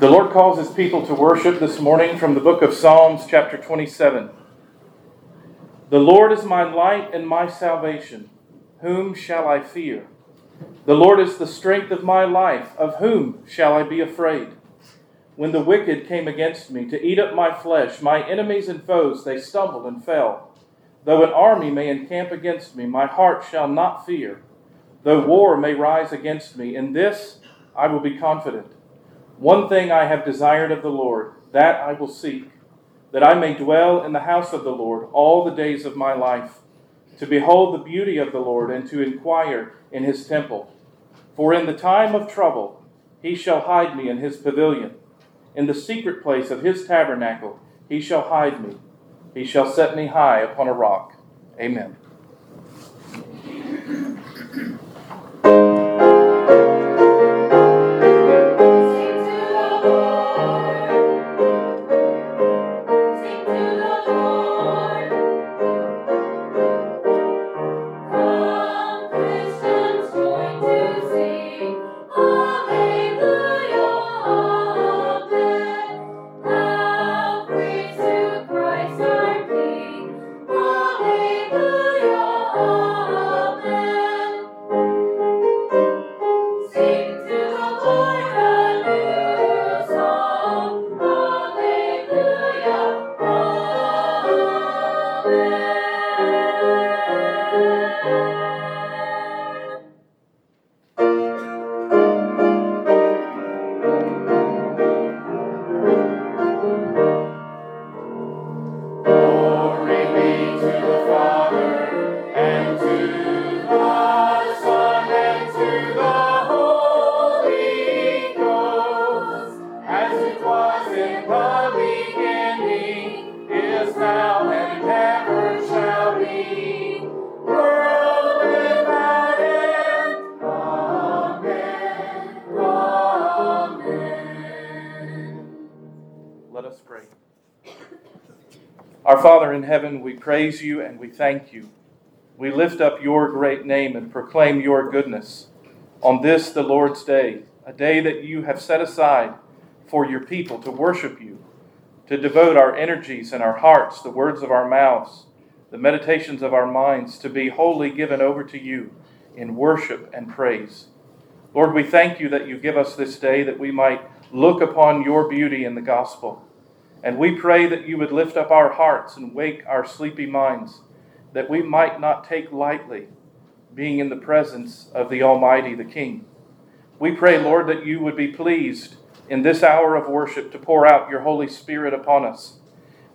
The Lord calls His people to worship this morning from the book of Psalms, chapter 27. The Lord is my light and my salvation. Whom shall I fear? The Lord is the strength of my life. Of whom shall I be afraid? When the wicked came against me to eat up my flesh, my enemies and foes, they stumbled and fell. Though an army may encamp against me, my heart shall not fear. Though war may rise against me, in this I will be confident. One thing I have desired of the Lord, that I will seek, that I may dwell in the house of the Lord all the days of my life, to behold the beauty of the Lord and to inquire in His temple. For in the time of trouble He shall hide me in His pavilion. In the secret place of His tabernacle He shall hide me. He shall set me high upon a rock. Amen. Our Father in heaven, we praise You and we thank You. We lift up Your great name and proclaim Your goodness on this, the Lord's day, a day that You have set aside for Your people to worship You, to devote our energies and our hearts, the words of our mouths, the meditations of our minds, to be wholly given over to You in worship and praise. Lord, we thank You that You give us this day that we might look upon Your beauty in the gospel. And we pray that You would lift up our hearts and wake our sleepy minds, that we might not take lightly being in the presence of the Almighty, the King. We pray, Lord, that You would be pleased in this hour of worship to pour out Your Holy Spirit upon us,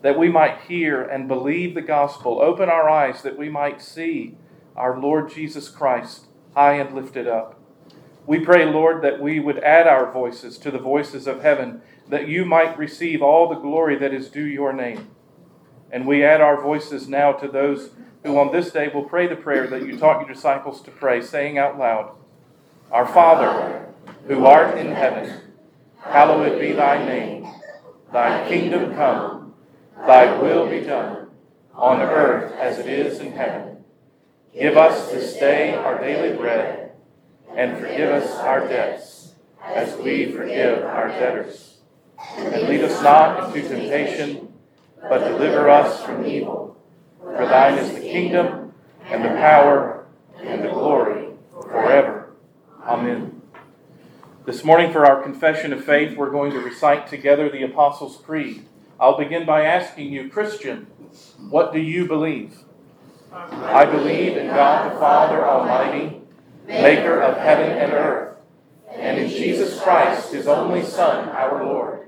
that we might hear and believe the gospel. Open our eyes that we might see our Lord Jesus Christ high and lifted up. We pray, Lord, that we would add our voices to the voices of heaven, that You might receive all the glory that is due Your name. And we add our voices now to those who on this day will pray the prayer that You taught Your disciples to pray, saying out loud, Our Father, who art in heaven, hallowed be Thy name. Thy kingdom come, Thy will be done, on earth as it is in heaven. Give us this day our daily bread, and forgive us our debts, as we forgive our debtors. And lead us not into temptation, but deliver us from evil. For Thine is the kingdom, and the power, and the glory, forever. Amen. This morning for our confession of faith, we're going to recite together the Apostles' Creed. I'll begin by asking you, Christian, what do you believe? I believe in God the Father Almighty, maker of heaven and earth, and in Jesus Christ, His only Son, our Lord,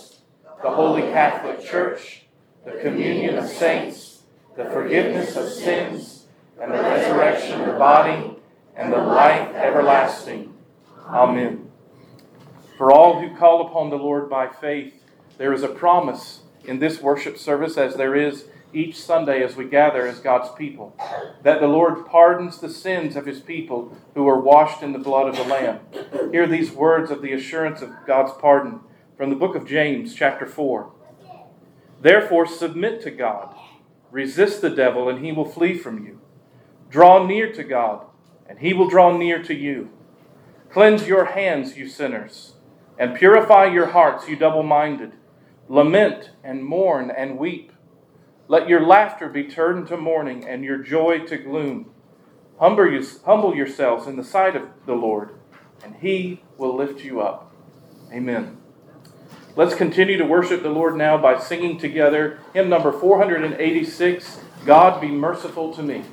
the Holy Catholic Church, the communion of saints, the forgiveness of sins, and the resurrection of the body, and the life everlasting. Amen. For all who call upon the Lord by faith, There is a promise in this worship service, as there is each Sunday as we gather as God's people, that the Lord pardons the sins of His people who are washed in the blood of the Lamb. Hear these words of the assurance of God's pardon from the book of James, chapter 4. Therefore, submit to God. Resist the devil, and he will flee from you. Draw near to God, and He will draw near to you. Cleanse your hands, you sinners, and purify your hearts, you double-minded. Lament and mourn and weep. Let your laughter be turned to mourning and your joy to gloom. Humble yourselves in the sight of the Lord, and He will lift you up. Amen. Let's continue to worship the Lord now by singing together hymn number 486, God be merciful to me.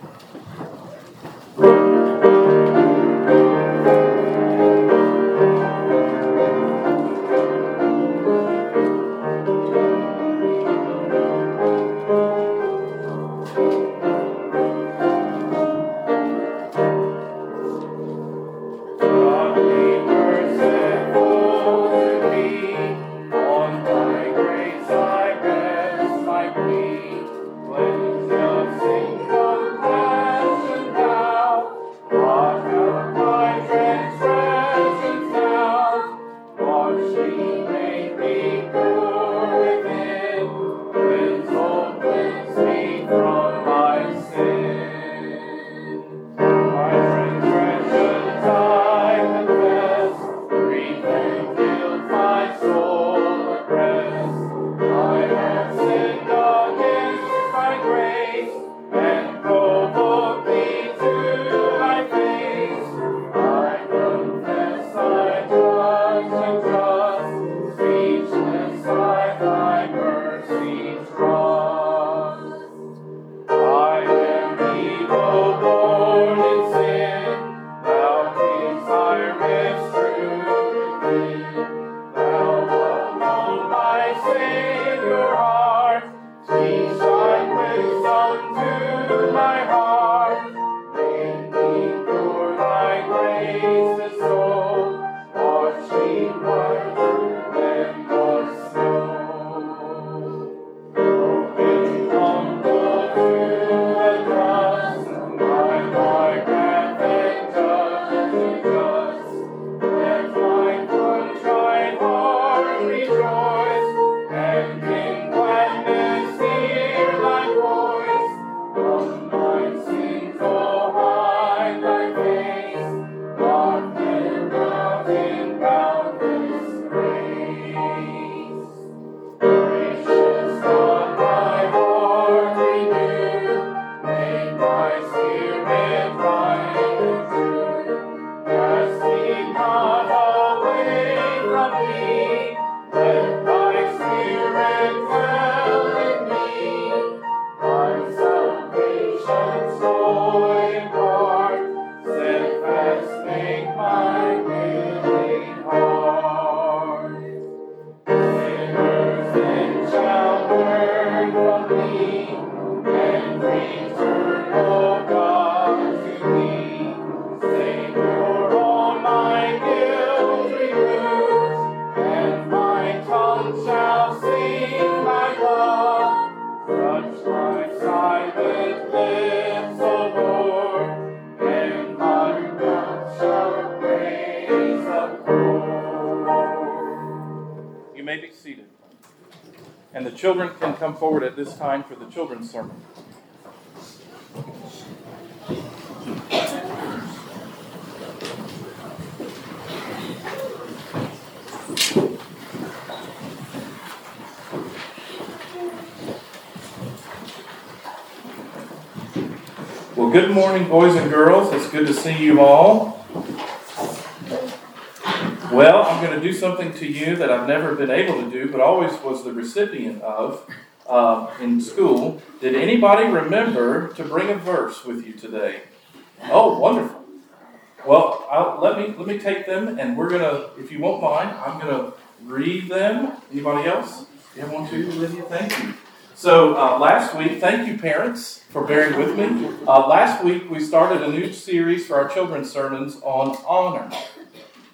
And the children can come forward at this time for the children's sermon. Well, good morning, boys and girls. It's good to see you all. Well, I'm going to do something to you that I've never been able to do, but always was the recipient of in school. Did anybody remember to bring a verse with you today? Oh, wonderful. Well, let me take them, and we're going to, if you won't mind, I'm going to read them. Anybody else? You have one, too, Olivia? Thank you. So last week, thank you, parents, for bearing with me. Last week, we started a new series for our children's sermons on honor.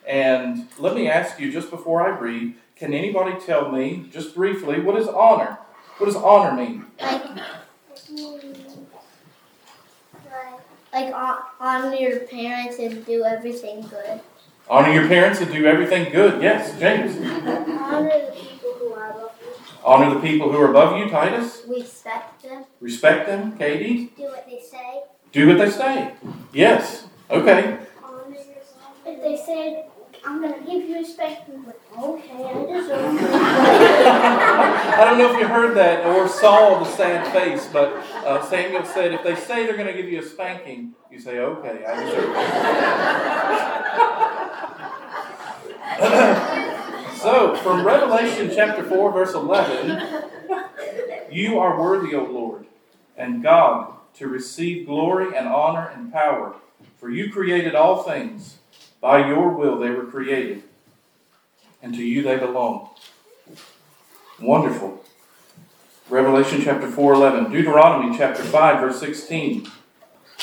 And let me ask you, just before I read, Can anybody tell me, just briefly, what is honor? What does honor mean? Like honor your parents and do everything good. Honor your parents and do everything good. Yes, James. Honor the people who are above you. Honor the people who are above you, Titus. Respect them. Respect them, Katie. Do what they say. Do what they say. Yes. Okay. If they say, I'm going to give you respect, I'm like, okay, I deserve it. I don't know if you heard that or saw the sad face, but Samuel said, if they say they're going to give you a spanking, you say, okay, I deserve it. So, from Revelation chapter 4, verse 11, you are worthy, O Lord, and God, to receive glory and honor and power, for you created all things. By your will they were created, and to you they belong. Wonderful. Revelation chapter 4:11. Deuteronomy chapter 5, verse 16.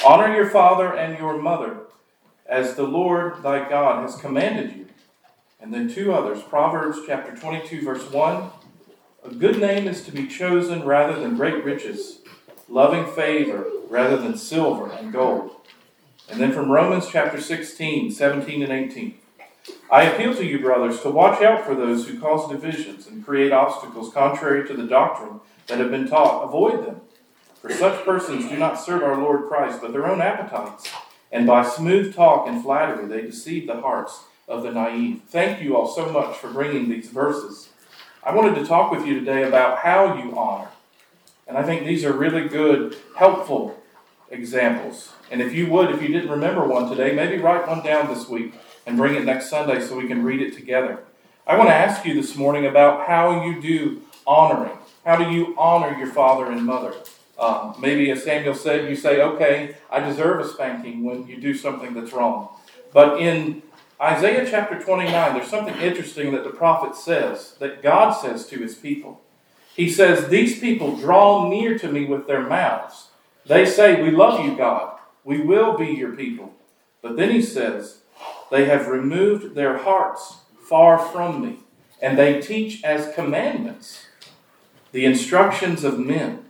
Honor your father and your mother, as the Lord thy God has commanded you. And then two others. Proverbs chapter 22, verse 1. A good name is to be chosen rather than great riches, loving favor rather than silver and gold. And then from Romans chapter 16, 17 and 18. I appeal to you, brothers, to watch out for those who cause divisions and create obstacles contrary to the doctrine that have been taught. Avoid them. For such persons do not serve our Lord Christ, but their own appetites. And by smooth talk and flattery, they deceive the hearts of the naive. Thank you all so much for bringing these verses. I wanted to talk with you today about how you honor. And I think these are really good, helpful examples. And if you would, if you didn't remember one today, maybe write one down this week and bring it next Sunday so we can read it together. I want to ask you this morning about how you do honoring. How do you honor your father and mother? Maybe as Samuel said, you say, okay, I deserve a spanking when you do something that's wrong. But in Isaiah chapter 29, there's something interesting that the prophet says, that God says to his people. He says, these people draw near to me with their mouths. They say, we love you, God. We will be your people. But then he says, they have removed their hearts far from me, and they teach as commandments the instructions of men.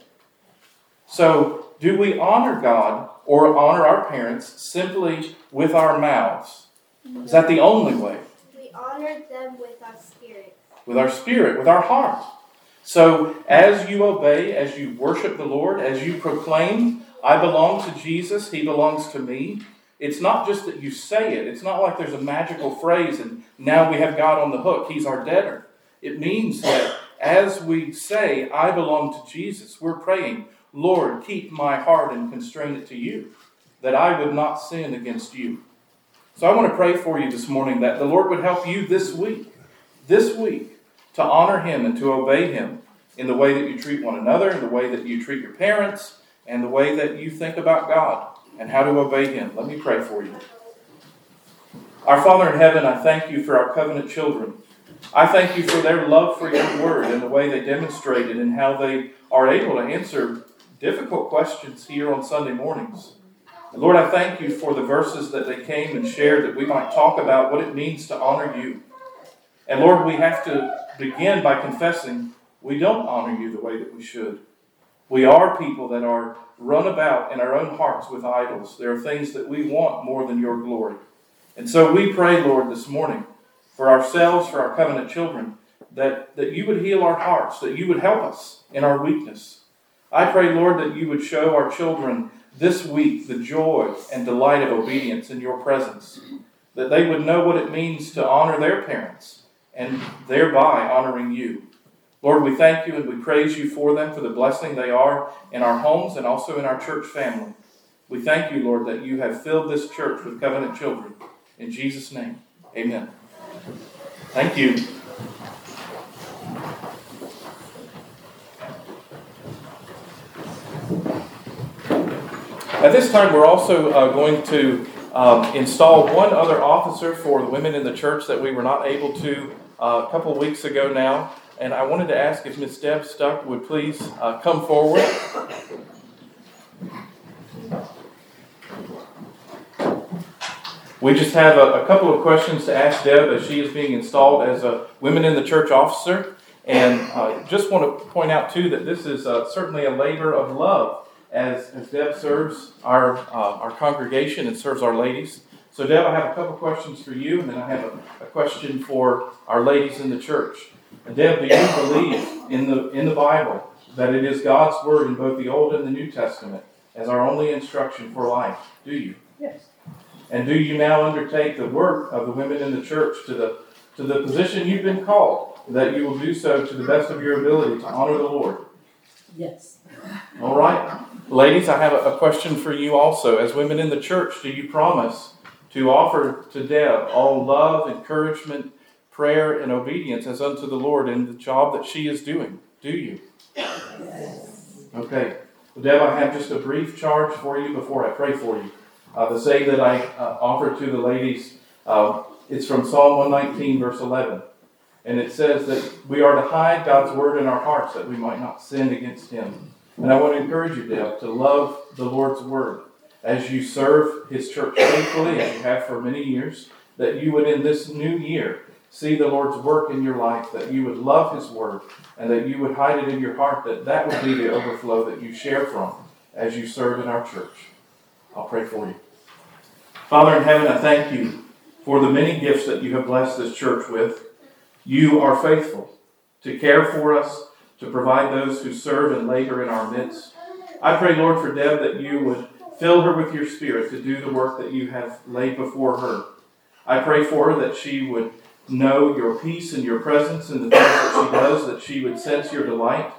So, do we honor God or honor our parents simply with our mouths? Is that the only way? We honor them with our spirit. With our spirit, with our heart. So, as you obey, as you worship the Lord, as you proclaim, I belong to Jesus, He belongs to me, it's not just that you say it. It's not like there's a magical phrase and now we have God on the hook. He's our debtor. It means that as we say, I belong to Jesus, we're praying, Lord, keep my heart and constrain it to you, that I would not sin against you. So I want to pray for you this morning that the Lord would help you this week, to honor Him and to obey Him in the way that you treat one another, in the way that you treat your parents, and the way that you think about God and how to obey Him. Let me pray for you. Our Father in heaven, I thank you for our covenant children. I thank you for their love for your word and the way they demonstrate it and how they are able to answer difficult questions here on Sunday mornings. And Lord, I thank you for the verses that they came and shared that we might talk about what it means to honor you. And Lord, we have to begin by confessing we don't honor you the way that we should. We are people that are run about in our own hearts with idols. There are things that we want more than your glory. And so we pray, Lord, this morning for ourselves, for our covenant children, that you would heal our hearts, that you would help us in our weakness. I pray, Lord, that you would show our children this week the joy and delight of obedience in your presence, that they would know what it means to honor their parents and thereby honoring you. Lord, we thank you and we praise you for them, for the blessing they are in our homes and also in our church family. We thank you, Lord, that you have filled this church with covenant children. In Jesus' name, amen. Thank you. At this time, we're also going to install one other officer for the women in the church that we were not able to a couple weeks ago now. And I wanted to ask if Miss Deb Stuck would please come forward. We just have a couple of questions to ask Deb as she is being installed as a Women in the Church officer. And just want to point out, too, that this is certainly a labor of love as Deb serves our congregation and serves our ladies. So, Deb, I have a couple questions for you, and then I have a question for our ladies in the church. And Deb, do you believe in the Bible that it is God's Word in both the Old and the New Testament as our only instruction for life? Do you? Yes. And do you now undertake the work of the women in the church to the position you've been called, that you will do so to the best of your ability to honor the Lord? Yes. All right. Ladies, I have a question for you also. As women in the church, do you promise to offer to Deb all love, encouragement, prayer, and obedience as unto the Lord in the job that she is doing? Do you? Yes. Okay. Well, Deb, I have just a brief charge for you before I pray for you. The saying that I offer to the ladies, it's from Psalm 119, verse 11. And it says that we are to hide God's Word in our hearts that we might not sin against Him. And I want to encourage you, Deb, to love the Lord's Word as you serve His church faithfully, as you have for many years, that you would in this new year see the Lord's work in your life, that you would love His Word, and that you would hide it in your heart, that would be the overflow that you share from as you serve in our church. I'll pray for you. Father in heaven, I thank you for the many gifts that you have blessed this church with. You are faithful to care for us, to provide those who serve and labor in our midst. I pray, Lord, for Deb, that you would fill her with your Spirit to do the work that you have laid before her. I pray for her that she would know your peace and your presence in the things that she does, that she would sense your delight.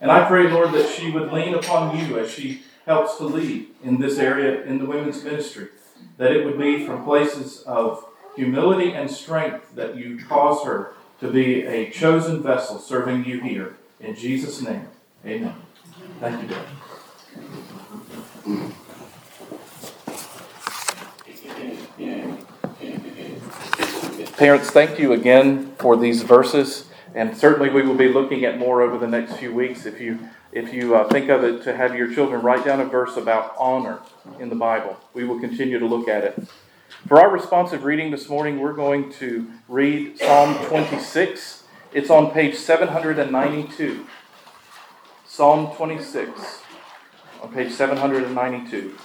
And I pray, Lord, that she would lean upon you as she helps to lead in this area in the women's ministry, that it would be from places of humility and strength that you cause her to be a chosen vessel serving you here. In Jesus' name, amen. Thank you, Deb. Parents, thank you again for these verses, and certainly we will be looking at more over the next few weeks. If you think of it, to have your children write down a verse about honor in the Bible. We will continue to look at it. For our responsive reading this morning, we're going to read Psalm 26. It's on page 792. Psalm 26 on page 792.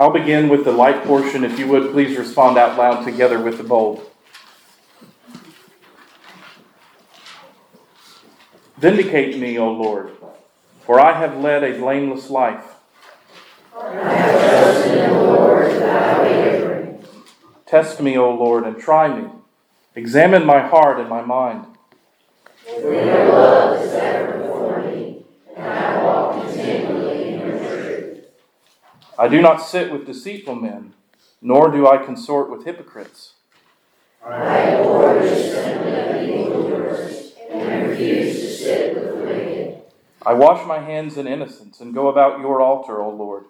I'll begin with the light portion. If you would, please respond out loud together with the bold. Vindicate me, O Lord, for I have led a blameless life. I have chosen, O Lord, thy wavering. Test me, O Lord, and try me. Examine my heart and my mind. For your love is ever before me, and I walk continually in your truth. I do not sit with deceitful men, nor do I consort with hypocrites. I abhor the assembly of evildoers, and refuse to sit with the wicked. I wash my hands in innocence and go about your altar, O Lord,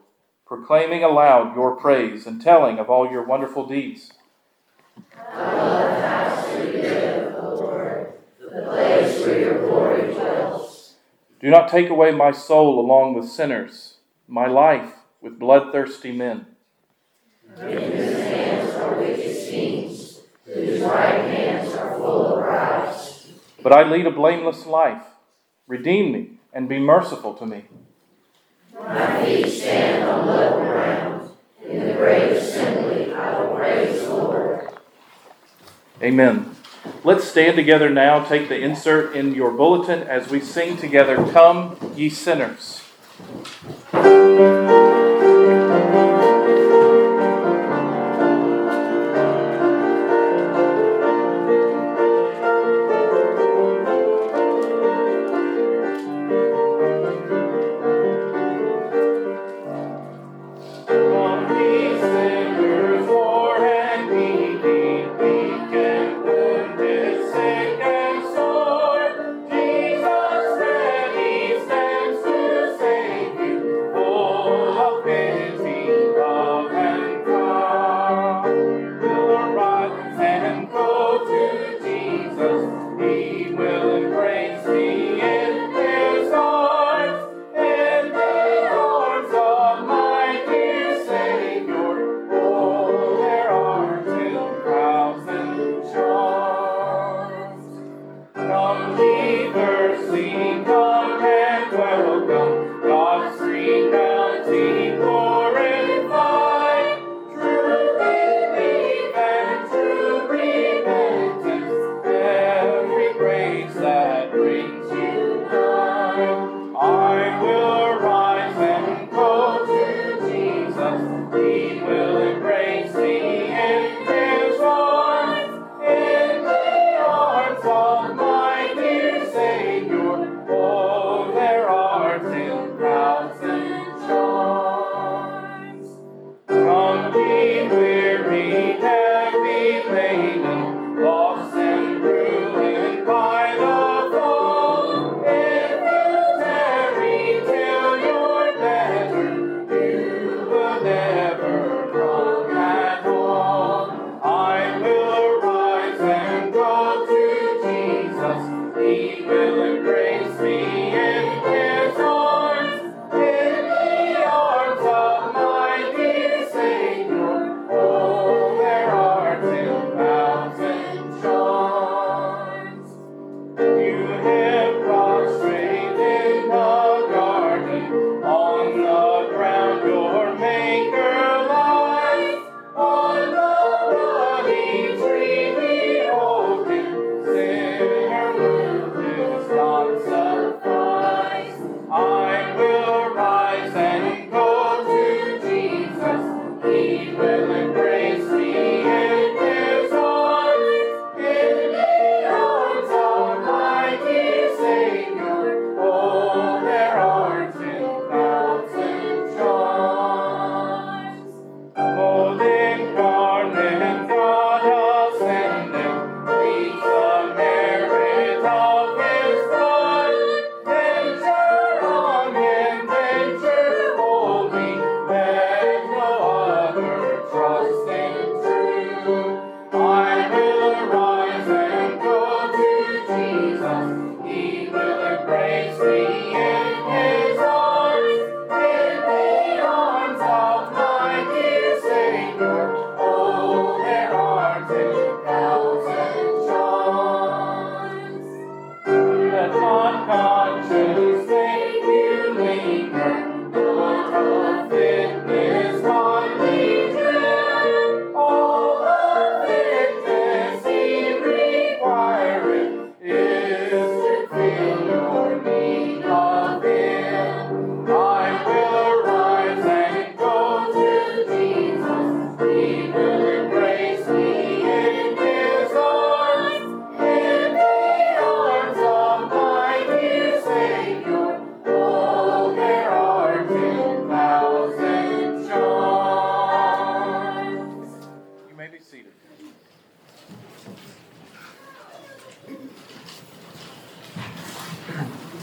proclaiming aloud your praise and telling of all your wonderful deeds. I love house to give, O Lord, the place where your glory dwells. Do not take away my soul along with sinners, my life with bloodthirsty men. In whose hands are wicked schemes, whose right hands are full of bribes. But I lead a blameless life. Redeem me and be merciful to me. My feet stand on level ground. In the great assembly I will praise the Lord. Amen. Let's stand together now. Take the insert in your bulletin as we sing together, Come, Ye Sinners.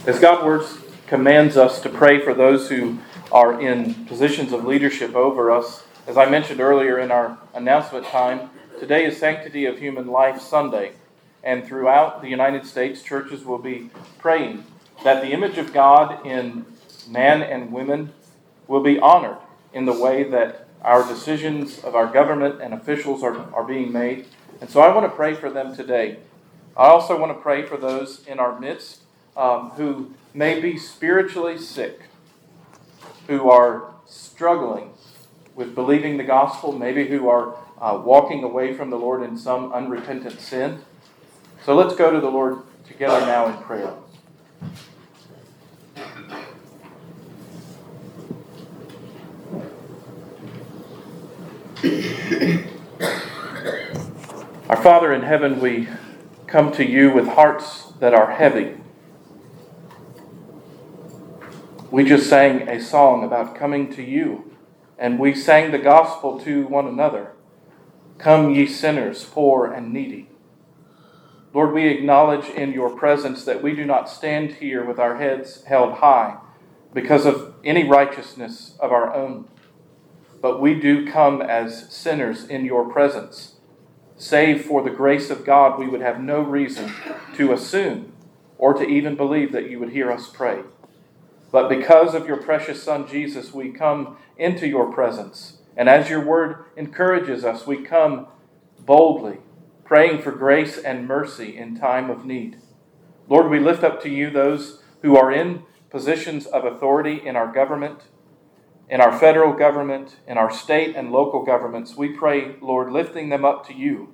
As God's word commands us to pray for those who are in positions of leadership over us, as I mentioned earlier in our announcement time, today is Sanctity of Human Life Sunday, and throughout the United States, churches will be praying that the image of God in man and women will be honored in the way that our decisions of our government and officials are being made. And so I want to pray for them today. I also want to pray for those in our midst who may be spiritually sick, who are struggling with believing the gospel, maybe who are walking away from the Lord in some unrepentant sin. So let's go to the Lord together now in prayer. Our Father in heaven, we come to you with hearts that are heavy. We just sang a song about coming to you, and we sang the gospel to one another. Come, ye sinners, poor and needy. Lord, we acknowledge in your presence that we do not stand here with our heads held high because of any righteousness of our own, but we do come as sinners in your presence. Save for the grace of God, we would have no reason to assume or to even believe that you would hear us pray. But because of your precious Son, Jesus, we come into your presence. And as your word encourages us, we come boldly, praying for grace and mercy in time of need. Lord, we lift up to you those who are in positions of authority in our government, in our federal government, in our state and local governments. We pray, Lord, lifting them up to you,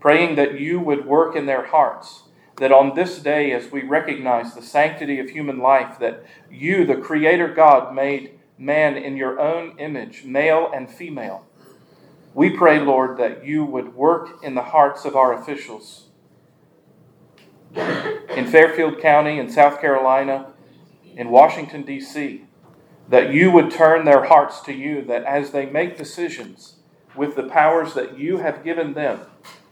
praying that you would work in their hearts, that on this day, as we recognize the sanctity of human life, that you, the Creator God, made man in your own image, male and female. We pray, Lord, that you would work in the hearts of our officials. In Fairfield County, in South Carolina, in Washington, D.C., that you would turn their hearts to you, that as they make decisions, with the powers that you have given them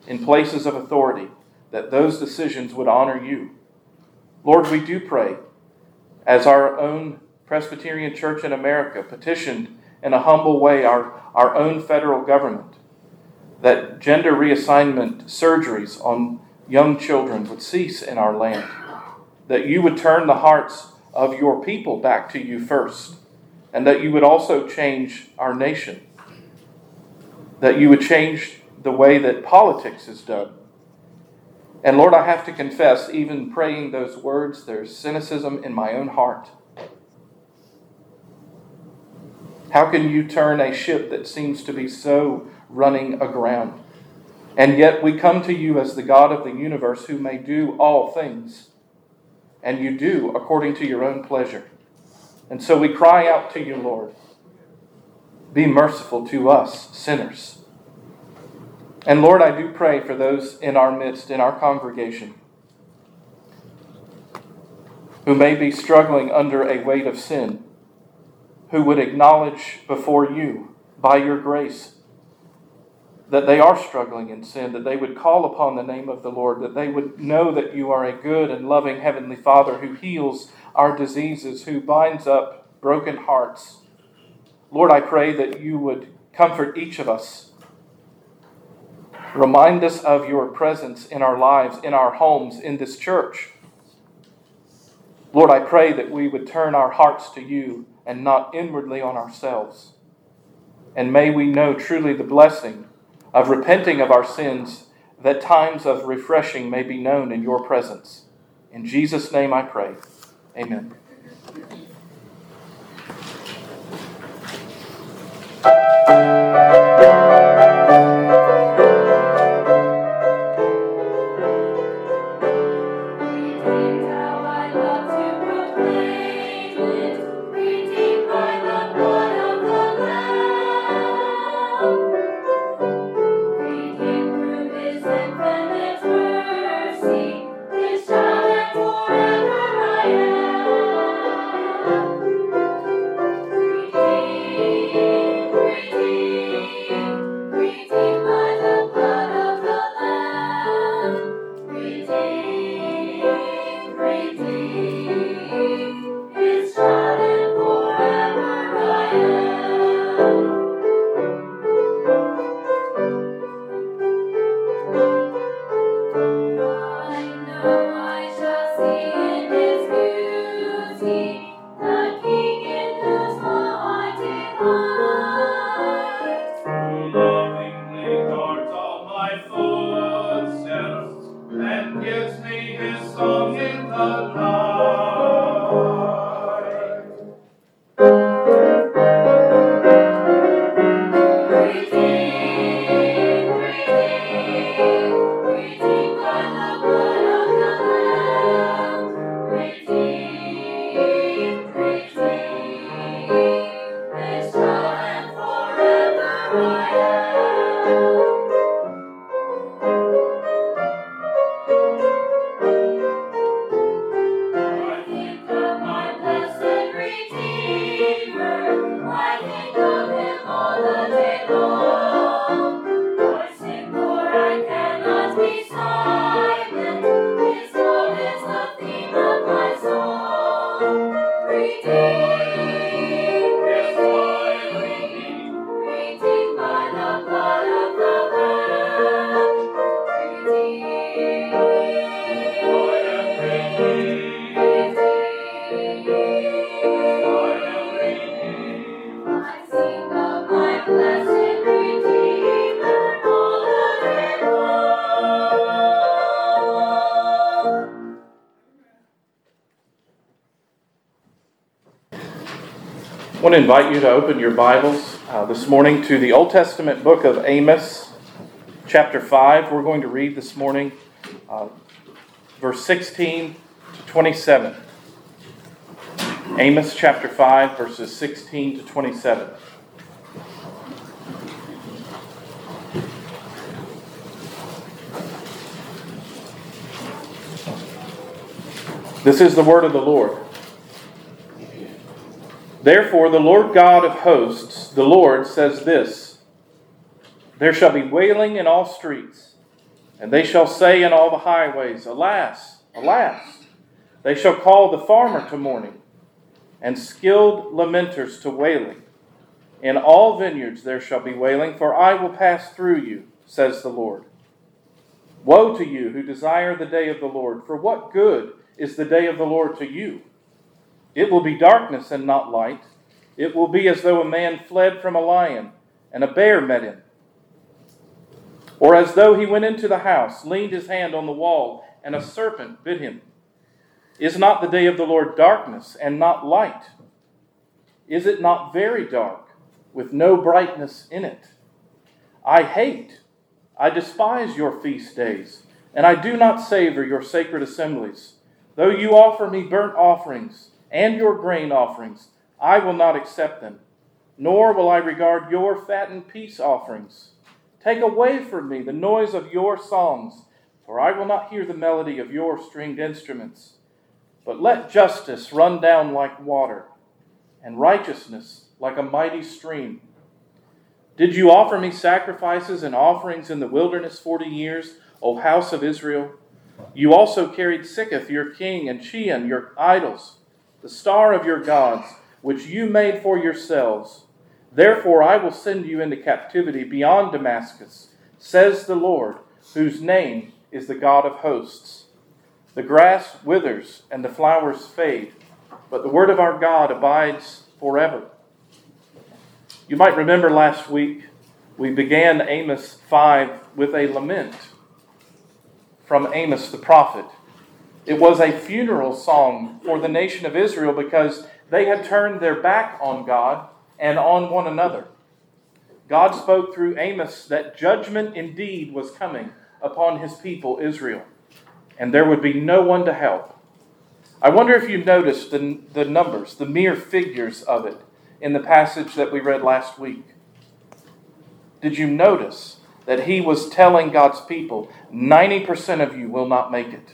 in places of authority, that those decisions would honor you. Lord, we do pray, as our own Presbyterian Church in America petitioned in a humble way our own federal government, that gender reassignment surgeries on young children would cease in our land, that you would turn the hearts of your people back to you first, and that you would also change our nation, that you would change the way that politics is done. And Lord, I have to confess, even praying those words, there's cynicism in my own heart. How can you turn a ship that seems to be so running aground? And yet we come to you as the God of the universe, who may do all things, and you do according to your own pleasure. And so we cry out to you, Lord, be merciful to us, sinners. And Lord, I do pray for those in our midst, in our congregation, who may be struggling under a weight of sin, who would acknowledge before you, by your grace, that they are struggling in sin, that they would call upon the name of the Lord, that they would know that you are a good and loving Heavenly Father who heals our diseases, who binds up broken hearts. Lord, I pray that you would comfort each of us. Remind us of your presence in our lives, in our homes, in this church. Lord, I pray that we would turn our hearts to you and not inwardly on ourselves. And may we know truly the blessing of repenting of our sins, that times of refreshing may be known in your presence. In Jesus' name I pray. Amen. I want to invite you to open your Bibles this morning to the Old Testament book of Amos, chapter 5. We're going to read this morning verse 16 to 27. Amos chapter 5, verses 16 to 27. This is the word of the Lord. Therefore, the Lord God of hosts, the Lord, says this: There shall be wailing in all streets, and they shall say in all the highways, Alas, alas! They shall call the farmer to mourning, and skilled lamenters to wailing. In all vineyards there shall be wailing, for I will pass through you, says the Lord. Woe to you who desire the day of the Lord, for what good is the day of the Lord to you? It will be darkness and not light. It will be as though a man fled from a lion, and a bear met him. Or as though he went into the house, leaned his hand on the wall, and a serpent bit him. Is not the day of the Lord darkness and not light? Is it not very dark, with no brightness in it? I despise your feast days, and I do not savor your sacred assemblies. Though you offer me burnt offerings and your grain offerings, I will not accept them, nor will I regard your fattened peace offerings. Take away from me the noise of your songs, for I will not hear the melody of your stringed instruments. But let justice run down like water, and righteousness like a mighty stream. Did you offer me sacrifices and offerings in the wilderness 40 years, O house of Israel? You also carried Sikkuth, your king, and Chiun, your idols, the star of your gods, which you made for yourselves. Therefore I will send you into captivity beyond Damascus, says the Lord, whose name is the God of hosts. The grass withers and the flowers fade, but the word of our God abides forever. You might remember last week we began Amos 5 with a lament from Amos the prophet. It was a funeral song for the nation of Israel because they had turned their back on God and on one another. God spoke through Amos that judgment indeed was coming upon his people Israel, and there would be no one to help. I wonder if you've noticed the numbers, the mere figures of it, in the passage that we read last week. Did you notice that he was telling God's people, 90% of you will not make it?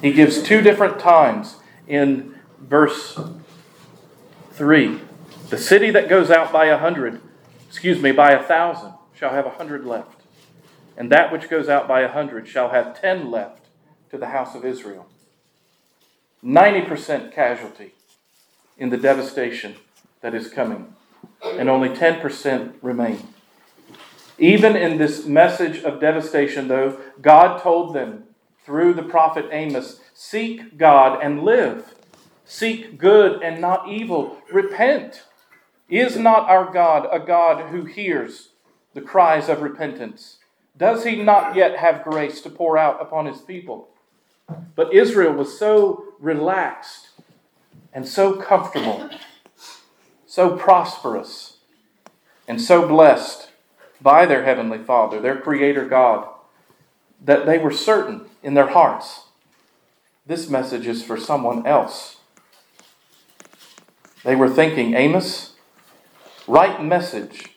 He gives two different times in verse 3. The city that goes out by 1,000 shall have 100 left. And that which goes out by 100 shall have 10 left to the house of Israel. 90% casualty in the devastation that is coming. And only 10% remain. Even in this message of devastation, though, God told them through the prophet Amos, seek God and live. Seek good and not evil. Repent. Is not our God a God who hears the cries of repentance? Does he not yet have grace to pour out upon his people? But Israel was so relaxed and so comfortable, so prosperous, and so blessed by their heavenly Father, their Creator God, that they were certain in their hearts, this message is for someone else. They were thinking, Amos, right message,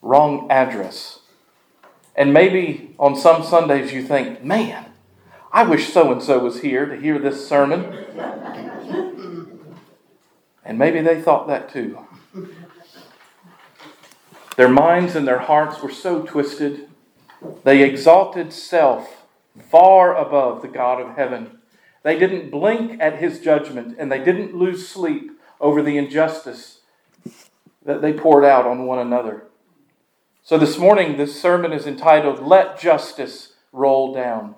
wrong address. And maybe on some Sundays you think, man, I wish so-and-so was here to hear this sermon. And maybe they thought that too. Their minds and their hearts were so twisted. They exalted self far above the God of heaven. They didn't blink at his judgment, and they didn't lose sleep over the injustice that they poured out on one another. So this morning, this sermon is entitled, Let Justice Roll Down.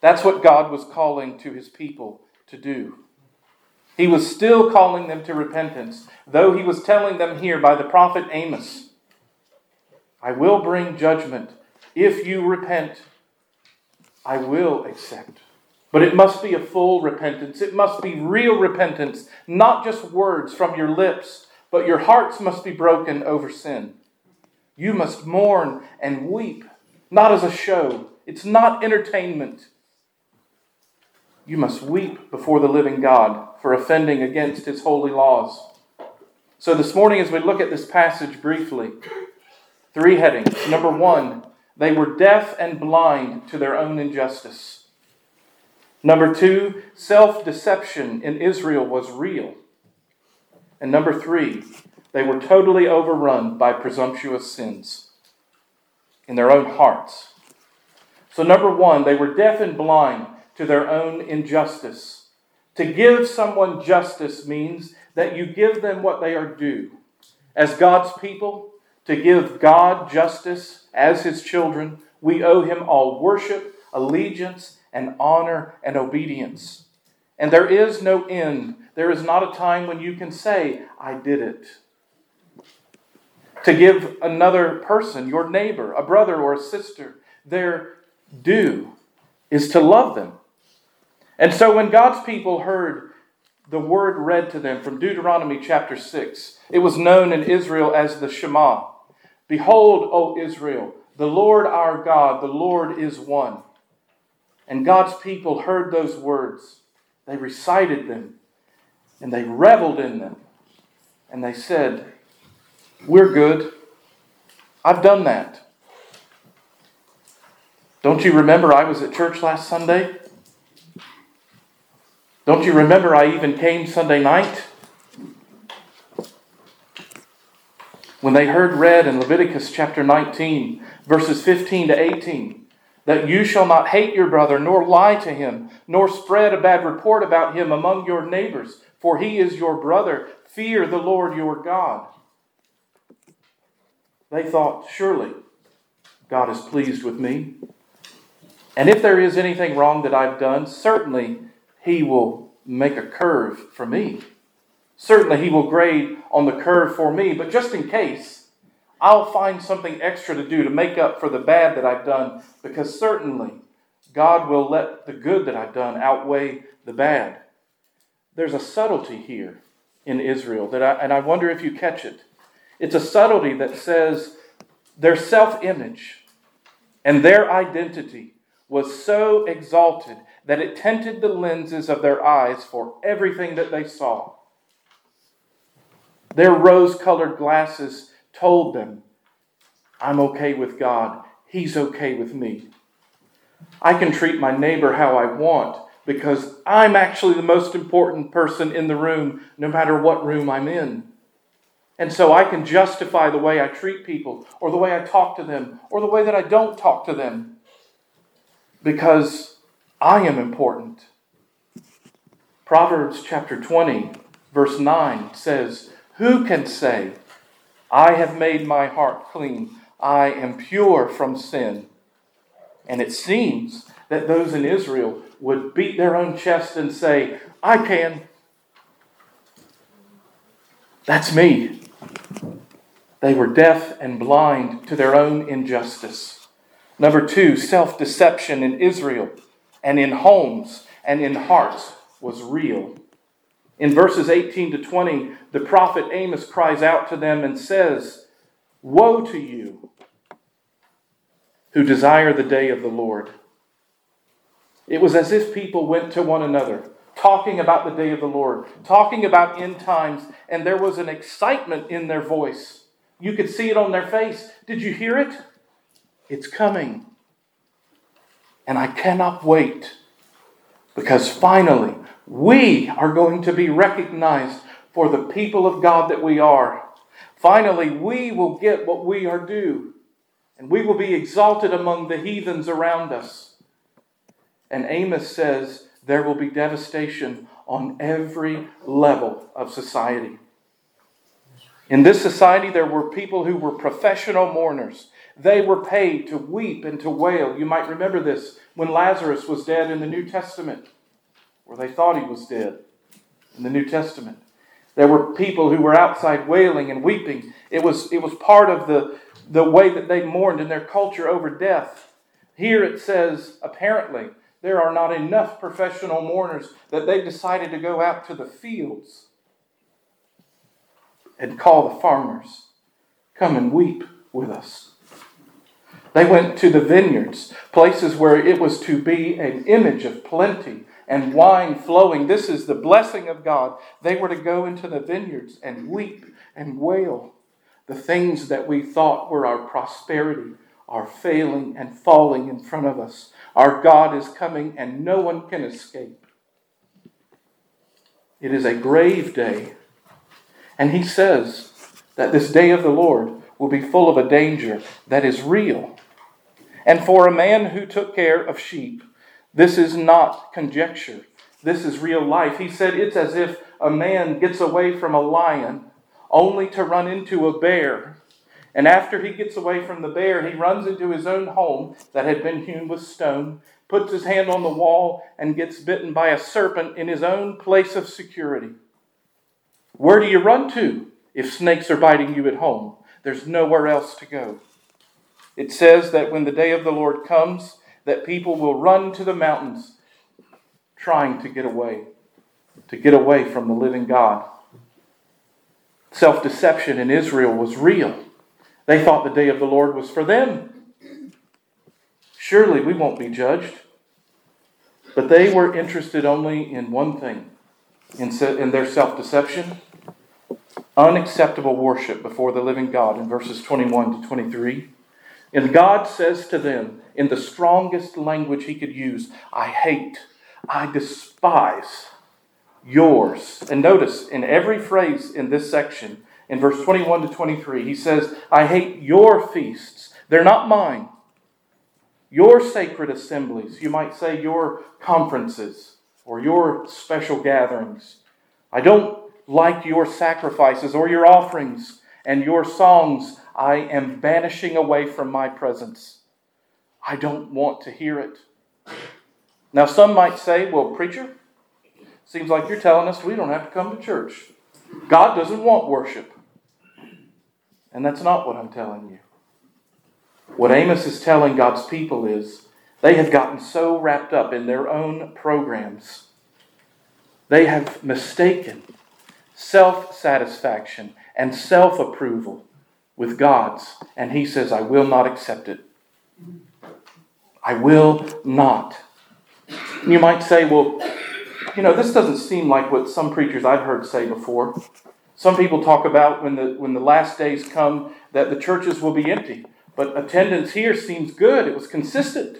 That's what God was calling to his people to do. He was still calling them to repentance, though he was telling them here by the prophet Amos, I will bring judgment. If you repent, I will accept. But it must be a full repentance. It must be real repentance, not just words from your lips, but your hearts must be broken over sin. You must mourn and weep, not as a show. It's not entertainment. You must weep before the living God for offending against his holy laws. So this morning, as we look at this passage briefly, three headings. Number one, they were deaf and blind to their own injustice. Number two, self-deception in Israel was real. And number three, They were totally overrun by presumptuous sins in their own hearts. So number one, they were deaf and blind to their own injustice. To give someone justice means that you give them what they are due. As God's people, to give God justice as His children, we owe Him all worship, allegiance, and honor and obedience. And there is no end. There is not a time when you can say, I did it. To give another person, your neighbor, a brother or a sister, their due is to love them. And so when God's people heard the word read to them from Deuteronomy chapter 6, it was known in Israel as the Shema. Behold, O Israel, the Lord our God, the Lord is one. And God's people heard those words. They recited them, and they reveled in them. And they said, we're good. I've done that. Don't you remember I was at church last Sunday? Don't you remember I even came Sunday night? When they heard read in Leviticus chapter 19, verses 15 to 18, that you shall not hate your brother, nor lie to him, nor spread a bad report about him among your neighbors, for he is your brother. Fear the Lord your God. They thought, surely God is pleased with me. And if there is anything wrong that I've done, certainly He will make a curve for me. Certainly He will grade on the curve for me. But just in case, I'll find something extra to do to make up for the bad that I've done. Because certainly God will let the good that I've done outweigh the bad. There's a subtlety here in Israel that I wonder if you catch it. It's a subtlety that says their self-image and their identity was so exalted that it tinted the lenses of their eyes for everything that they saw. Their rose-colored glasses told them, I'm okay with God. He's okay with me. I can treat my neighbor how I want because I'm actually the most important person in the room, no matter what room I'm in. And so I can justify the way I treat people, or the way I talk to them, or the way that I don't talk to them, because I am important. Proverbs chapter 20, verse 9 says, who can say, I have made my heart clean, I am pure from sin? And it seems that those in Israel would beat their own chest and say, I can. That's me. They were deaf and blind to their own injustice. Number two, self-deception in Israel and in homes and in hearts was real. In verses 18 to 20, the prophet Amos cries out to them and says, woe to you who desire the day of the Lord. It was as if people went to one another, talking about the day of the Lord, talking about end times, and there was an excitement in their voice. You could see it on their face. Did you hear it? It's coming. And I cannot wait, because finally we are going to be recognized for the people of God that we are. Finally, we will get what we are due, and we will be exalted among the heathens around us. And Amos says there will be devastation on every level of society. In this society, there were people who were professional mourners. They were paid to weep and to wail. You might remember this when Lazarus was dead in the New Testament, or they thought he was dead in the New Testament. There were people who were outside wailing and weeping. It was part of the way that they mourned in their culture over death. Here it says, apparently, there are not enough professional mourners that they've decided to go out to the fields and call the farmers, come and weep with us. They went to the vineyards, places where it was to be an image of plenty and wine flowing. This is the blessing of God. They were to go into the vineyards and weep and wail. The things that we thought were our prosperity are failing and falling in front of us. Our God is coming and no one can escape. It is a grave day. And he says, that this day of the Lord will be full of a danger that is real. And for a man who took care of sheep, this is not conjecture. This is real life. He said it's as if a man gets away from a lion only to run into a bear. And after he gets away from the bear, he runs into his own home that had been hewn with stone, puts his hand on the wall, and gets bitten by a serpent in his own place of security. Where do you run to if snakes are biting you at home? There's nowhere else to go. It says that when the day of the Lord comes, that people will run to the mountains trying to get away from the living God. Self-deception in Israel was real. They thought the day of the Lord was for them. Surely we won't be judged. But they were interested only in one thing, in their self-deception, unacceptable worship before the living God in verses 21 to 23. And God says to them, in the strongest language he could use, I hate, I despise yours. And notice, in every phrase in this section, in verse 21 to 23, he says, I hate your feasts. They're not mine. Your sacred assemblies. You might say your conferences or your special gatherings. I don't like your sacrifices or your offerings and your songs. I am banishing away from my presence. I don't want to hear it. Now some might say, well, preacher, seems like you're telling us we don't have to come to church. God doesn't want worship. And that's not what I'm telling you. What Amos is telling God's people is they have gotten so wrapped up in their own programs. They have mistaken self-satisfaction and self-approval with God's. And he says, I will not accept it. I will not. You might say, well, this doesn't seem like what some preachers I've heard say before. Some people talk about when the last days come that the churches will be empty. But attendance here seems good. It was consistent.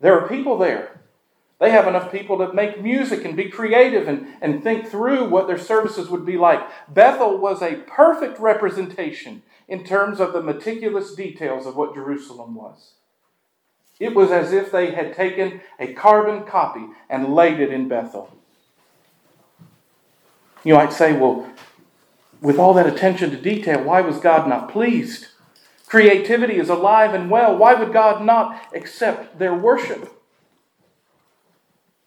There are people there. They have enough people to make music and be creative and think through what their services would be like. Bethel was a perfect representation in terms of the meticulous details of what Jerusalem was. It was as if they had taken a carbon copy and laid it in Bethel. You might say, well, with all that attention to detail, why was God not pleased? Creativity is alive and well. Why would God not accept their worship?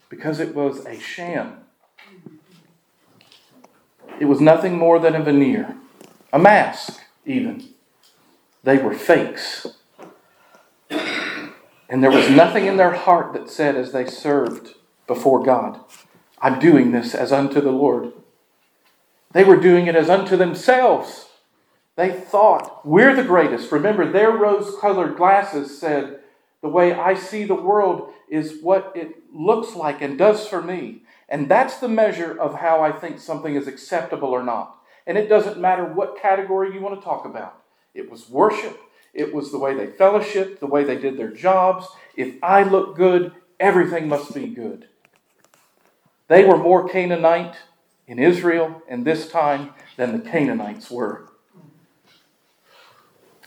Because it was a sham. It was nothing more than a veneer, a mask even. They were fakes. And there was nothing in their heart that said as they served before God, I'm doing this as unto the Lord. They were doing it as unto themselves. They thought, we're the greatest. Remember, their rose-colored glasses said, the way I see the world is what it looks like and does for me. And that's the measure of how I think something is acceptable or not. And it doesn't matter what category you want to talk about. It was worship. It was the way they fellowshiped, the way they did their jobs. If I look good, everything must be good. They were more Canaanite in Israel in this time than the Canaanites were.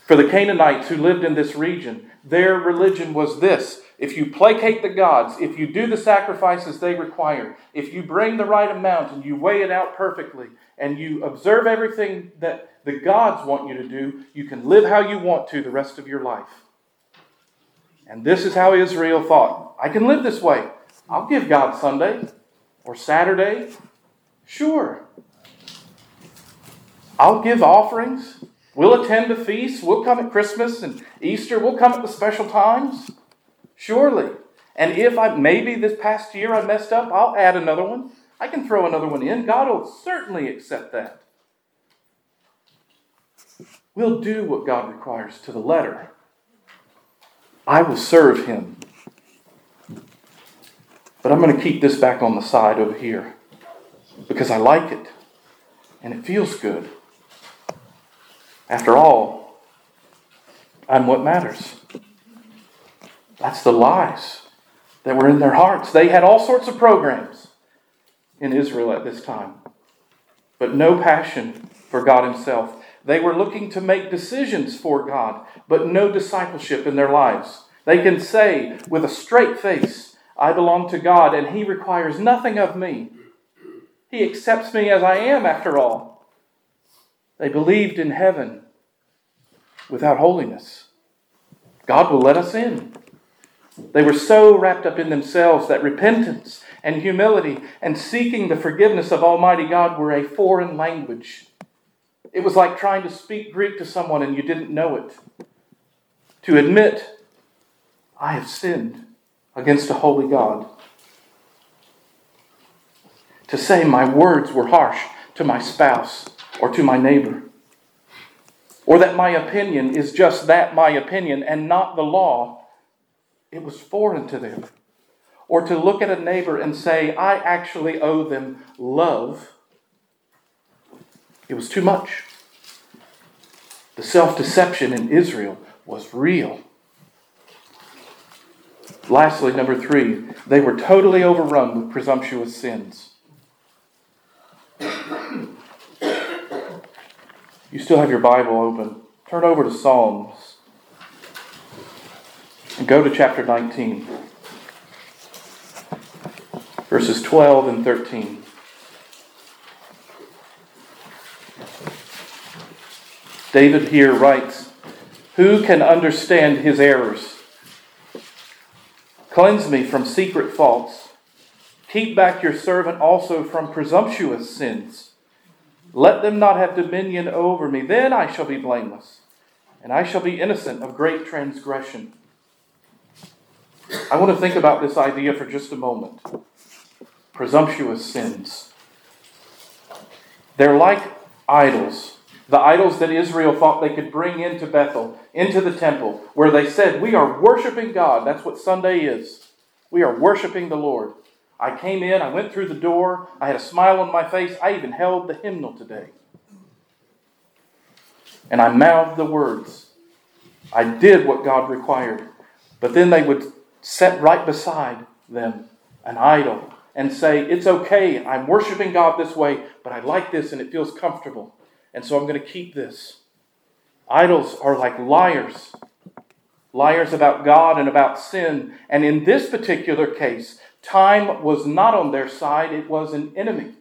For the Canaanites who lived in this region, their religion was this. If you placate the gods, if you do the sacrifices they require, if you bring the right amount and you weigh it out perfectly, and you observe everything that the gods want you to do, you can live how you want to the rest of your life. And this is how Israel thought. I can live this way. I'll give God Sunday or Saturday. Sure. I'll give offerings. We'll attend the feasts. We'll come at Christmas and Easter. We'll come at the special times. Surely. And if maybe this past year I messed up, I'll add another one. I can throw another one in. God will certainly accept that. We'll do what God requires to the letter. I will serve Him. But I'm going to keep this back on the side over here because I like it and it feels good. After all, I'm what matters. That's the lies that were in their hearts. They had all sorts of programs in Israel at this time, but no passion for God Himself. They were looking to make decisions for God, but no discipleship in their lives. They can say with a straight face, I belong to God and He requires nothing of me. He accepts me as I am after all. They believed in heaven without holiness. God will let us in. They were so wrapped up in themselves that repentance and humility and seeking the forgiveness of Almighty God were a foreign language. It was like trying to speak Greek to someone and you didn't know it. To admit, I have sinned against a holy God. To say my words were harsh to my spouse or to my neighbor. Or that my opinion is just that, my opinion, and not the law. It was foreign to them. Or to look at a neighbor and say, I actually owe them love. It was too much. The self-deception in Israel was real. Lastly, number 3, they were totally overrun with presumptuous sins. You still have your Bible open. Turn over to Psalms and go to chapter 19, verses 12 and 13. David here writes, who can understand his errors? Cleanse me from secret faults. Keep back your servant also from presumptuous sins. Let them not have dominion over me. Then I shall be blameless, and I shall be innocent of great transgression. I want to think about this idea for just a moment. Presumptuous sins. They're like idols. The idols that Israel thought they could bring into Bethel, into the temple, where they said, we are worshiping God. That's what Sunday is. We are worshiping the Lord. I came in, I went through the door, I had a smile on my face, I even held the hymnal today. And I mouthed the words. I did what God required. But then they would set right beside them an idol and say, it's okay, I'm worshiping God this way, but I like this and it feels comfortable. And so I'm going to keep this. Idols are like liars. Liars about God and about sin. And in this particular case, time was not on their side. It was an enemy.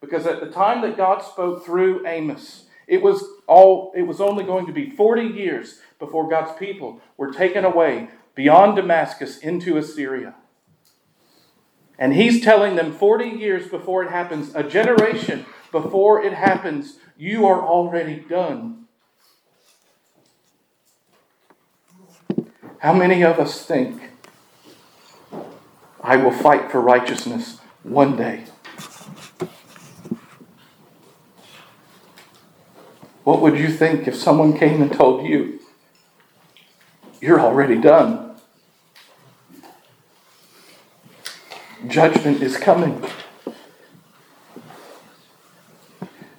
Because at the time that God spoke through Amos, it was only going to be 40 years before God's people were taken away beyond Damascus into Assyria. And he's telling them 40 years before it happens, a generation before it happens, you are already done. How many of us think, I will fight for righteousness one day? What would you think if someone came and told you, you're already done? Judgment is coming.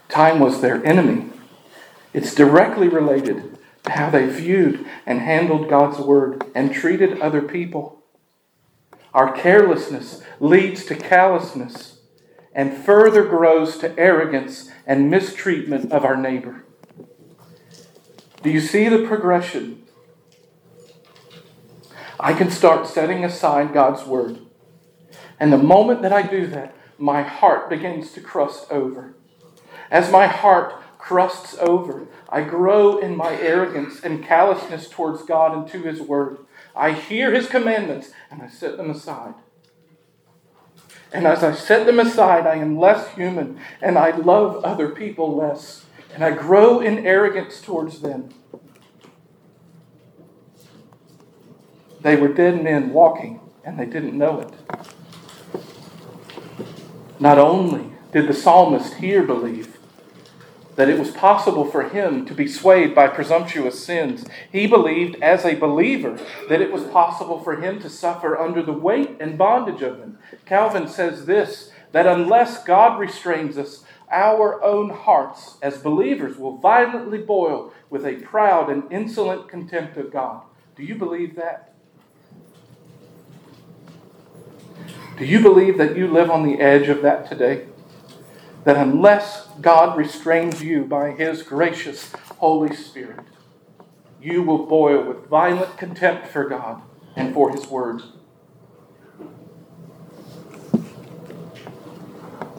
Time was their enemy. It's directly related to how they viewed and handled God's word and treated other people. Our carelessness leads to callousness and further grows to arrogance and mistreatment of our neighbor. Do you see the progression? I can start setting aside God's word. And the moment that I do that, my heart begins to crust over. As my heart crusts over, I grow in my arrogance and callousness towards God and to His word. I hear His commandments and I set them aside. And as I set them aside, I am less human and I love other people less. And I grow in arrogance towards them. They were dead men walking and they didn't know it. Not only did the psalmist here believe that it was possible for him to be swayed by presumptuous sins, he believed as a believer that it was possible for him to suffer under the weight and bondage of them. Calvin says this, that unless God restrains us, our own hearts as believers will violently boil with a proud and insolent contempt of God. Do you believe that? Do you believe that you live on the edge of that today? That unless God restrains you by His gracious, Holy Spirit, you will boil with violent contempt for God and for His Word.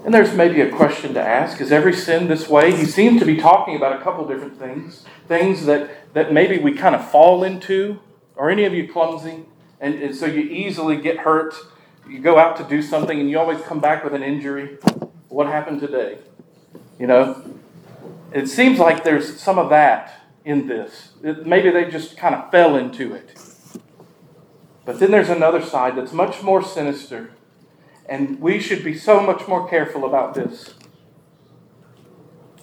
And there's maybe a question to ask, is every sin this way? He seems to be talking about a couple different things that maybe we kind of fall into. Are any of you clumsy? And so you easily get hurt. You go out to do something and you always come back with an injury. What happened today? You know, it seems like there's some of that in this. Maybe they just kind of fell into it. But then there's another side that's much more sinister. And we should be so much more careful about this.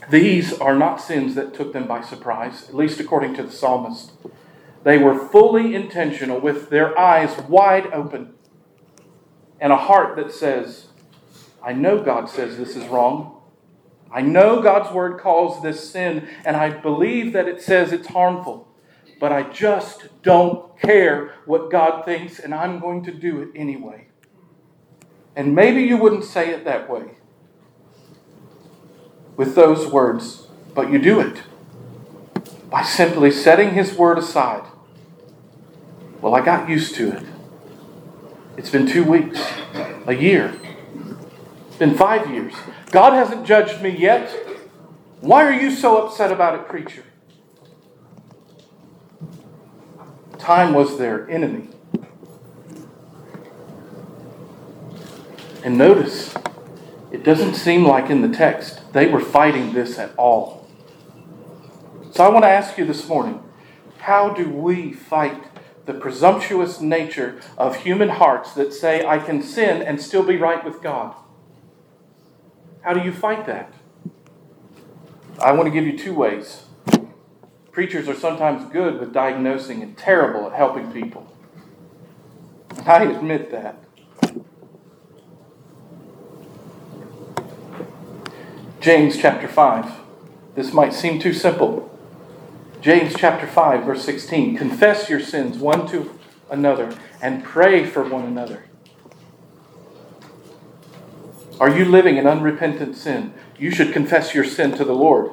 These are not sins that took them by surprise, at least according to the psalmist. They were fully intentional, with their eyes wide open and a heart that says, I know God says this is wrong. I know God's word calls this sin, and I believe that it says it's harmful. But I just don't care what God thinks, and I'm going to do it anyway. And maybe you wouldn't say it that way with those words, but you do it by simply setting His word aside. Well, I got used to it. It's been 2 weeks, a year, it's been 5 years. God hasn't judged me yet. Why are you so upset about it, creature? Time was their enemy. And notice, it doesn't seem like in the text they were fighting this at all. So I want to ask you this morning, how do we fight the presumptuous nature of human hearts that say, I can sin and still be right with God? How do you fight that? I want to give you two ways. Preachers are sometimes good with diagnosing and terrible at helping people. I admit that. James chapter 5. This might seem too simple. James chapter 5, verse 16. Confess your sins one to another and pray for one another. Are you living in unrepentant sin? You should confess your sin to the Lord.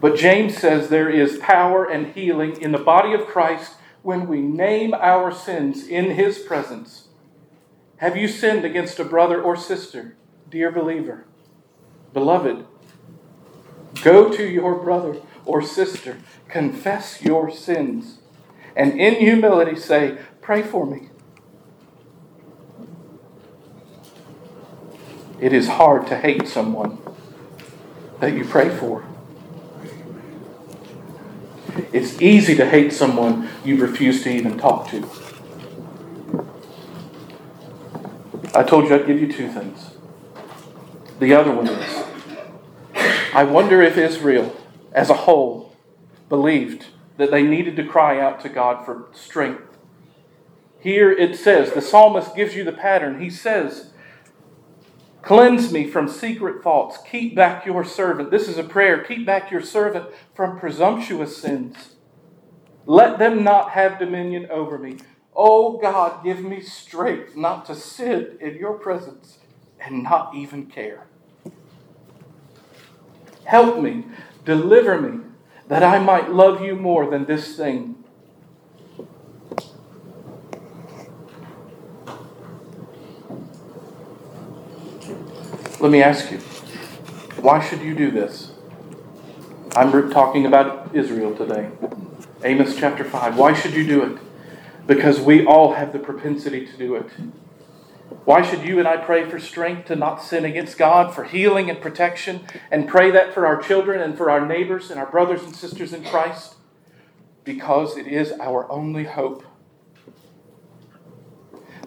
But James says there is power and healing in the body of Christ when we name our sins in His presence. Have you sinned against a brother or sister, dear believer? Beloved, go to your brother or sister, confess your sins, and in humility say, pray for me. It is hard to hate someone that you pray for. It's easy to hate someone you refuse to even talk to. I told you I'd give you two things. The other one is, I wonder if Israel as a whole believed that they needed to cry out to God for strength. Here it says, the psalmist gives you the pattern. He says, cleanse me from secret thoughts. Keep back your servant. This is a prayer. Keep back your servant from presumptuous sins. Let them not have dominion over me. Oh God, give me strength not to sit in your presence and not even care. Help me, deliver me, that I might love you more than this thing. Let me ask you, why should you do this? I'm talking about Israel today. Amos chapter 5. Why should you do it? Because we all have the propensity to do it. Why should you and I pray for strength to not sin against God, for healing and protection, and pray that for our children and for our neighbors and our brothers and sisters in Christ? Because it is our only hope.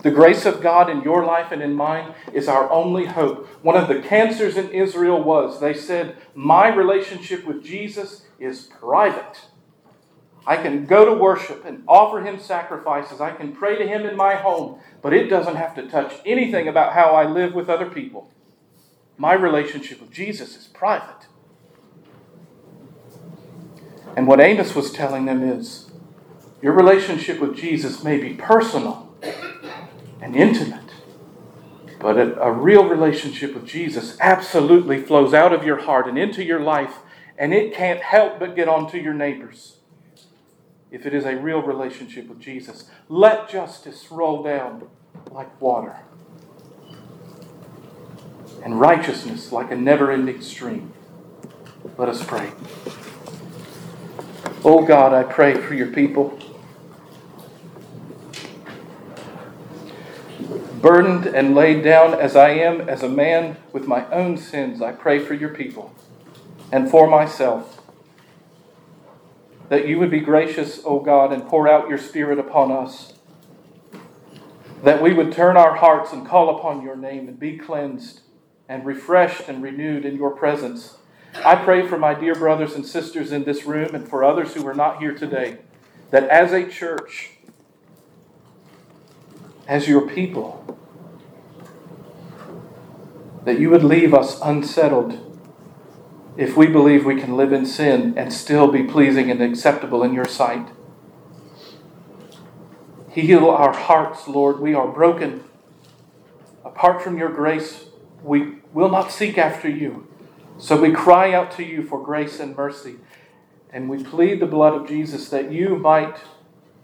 The grace of God in your life and in mine is our only hope. One of the cancers in Israel was, they said, my relationship with Jesus is private. I can go to worship and offer Him sacrifices. I can pray to Him in my home, but it doesn't have to touch anything about how I live with other people. My relationship with Jesus is private. And what Amos was telling them is, your relationship with Jesus may be personal and intimate, but a real relationship with Jesus absolutely flows out of your heart and into your life And it can't help but get onto your neighbors if it is a real relationship with Jesus. Let justice roll down like water and righteousness like a never-ending stream. Let us pray. Oh God, I pray for your people, burdened and laid down as I am as a man with my own sins. I pray for your people and for myself, that you would be gracious, O God, and pour out your Spirit upon us, that we would turn our hearts and call upon your name and be cleansed and refreshed and renewed in your presence. I pray for my dear brothers and sisters in this room and for others who are not here today, that as a church, as your people, that you would leave us unsettled if we believe we can live in sin and still be pleasing and acceptable in your sight. Heal our hearts, Lord. We are broken. Apart from your grace, we will not seek after you. So we cry out to you for grace and mercy, and we plead the blood of Jesus that you might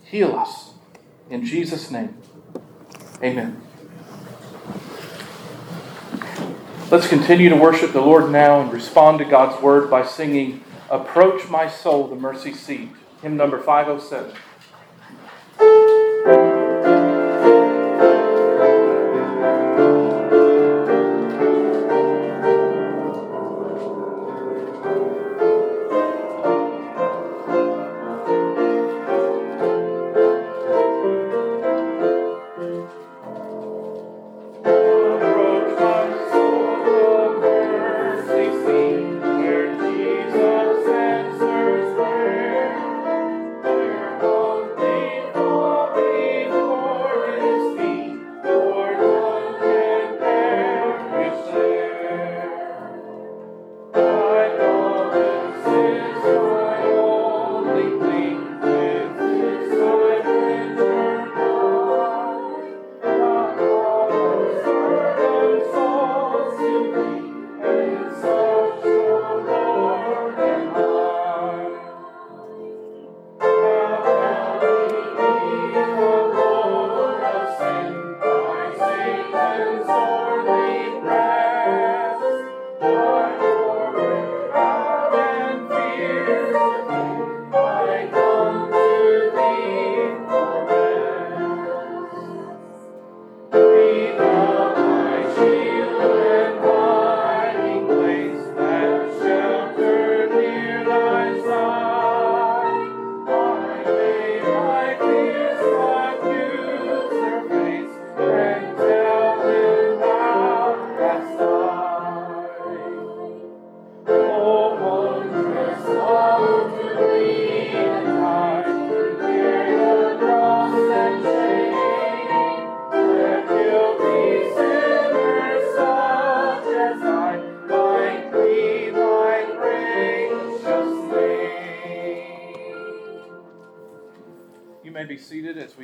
heal us. In Jesus' name, amen. Let's continue to worship the Lord now and respond to God's Word by singing, "Approach My Soul, the Mercy Seat," hymn number 507.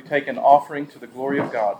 Take an offering to the glory of God.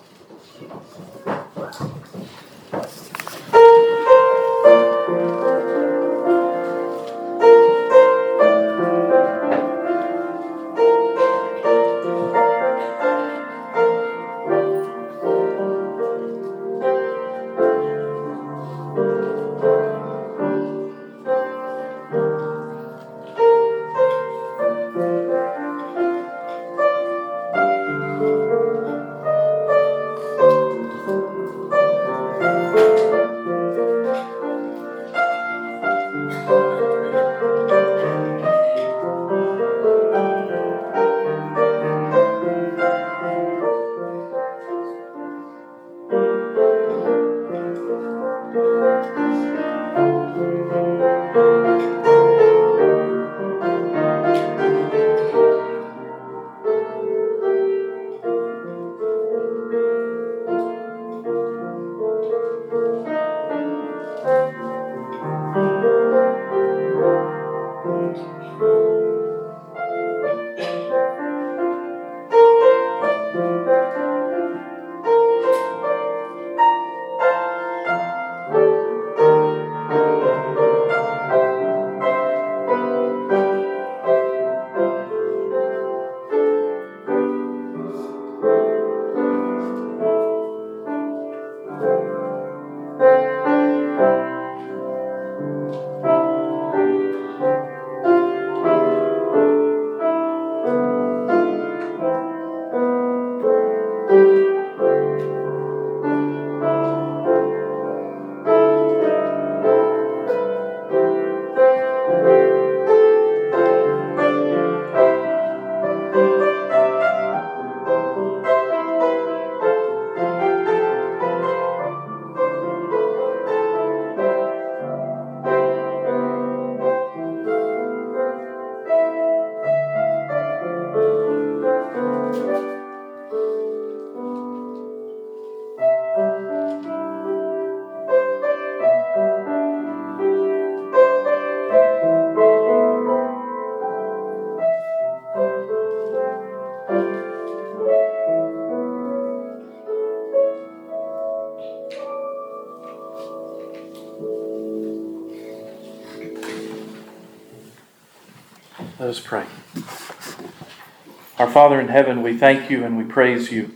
Let us pray. Our Father in heaven, we thank you and we praise you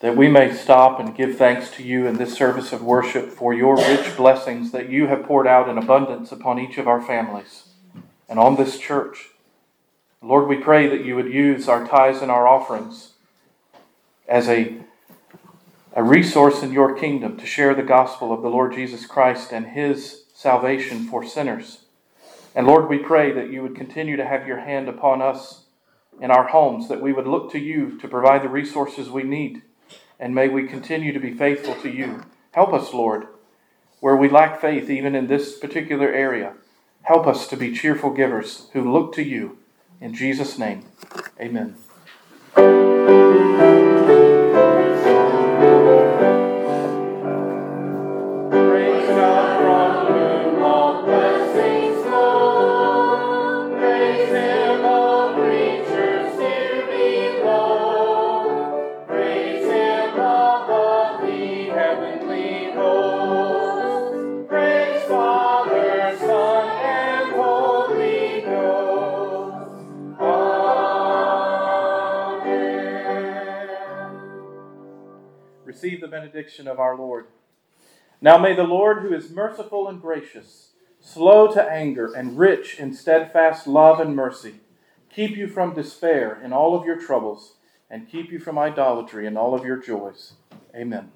that we may stop and give thanks to you in this service of worship for your rich blessings that you have poured out in abundance upon each of our families and on this church. Lord, we pray that you would use our tithes and our offerings as a resource in your kingdom to share the gospel of the Lord Jesus Christ and his salvation for sinners. And Lord, we pray that you would continue to have your hand upon us in our homes, that we would look to you to provide the resources we need. And may we continue to be faithful to you. Help us, Lord, where we lack faith, even in this particular area. Help us to be cheerful givers who look to you. In Jesus' name, amen. Receive the benediction of our Lord. Now may the Lord, who is merciful and gracious, slow to anger and rich in steadfast love and mercy, keep you from despair in all of your troubles, and keep you from idolatry in all of your joys. Amen.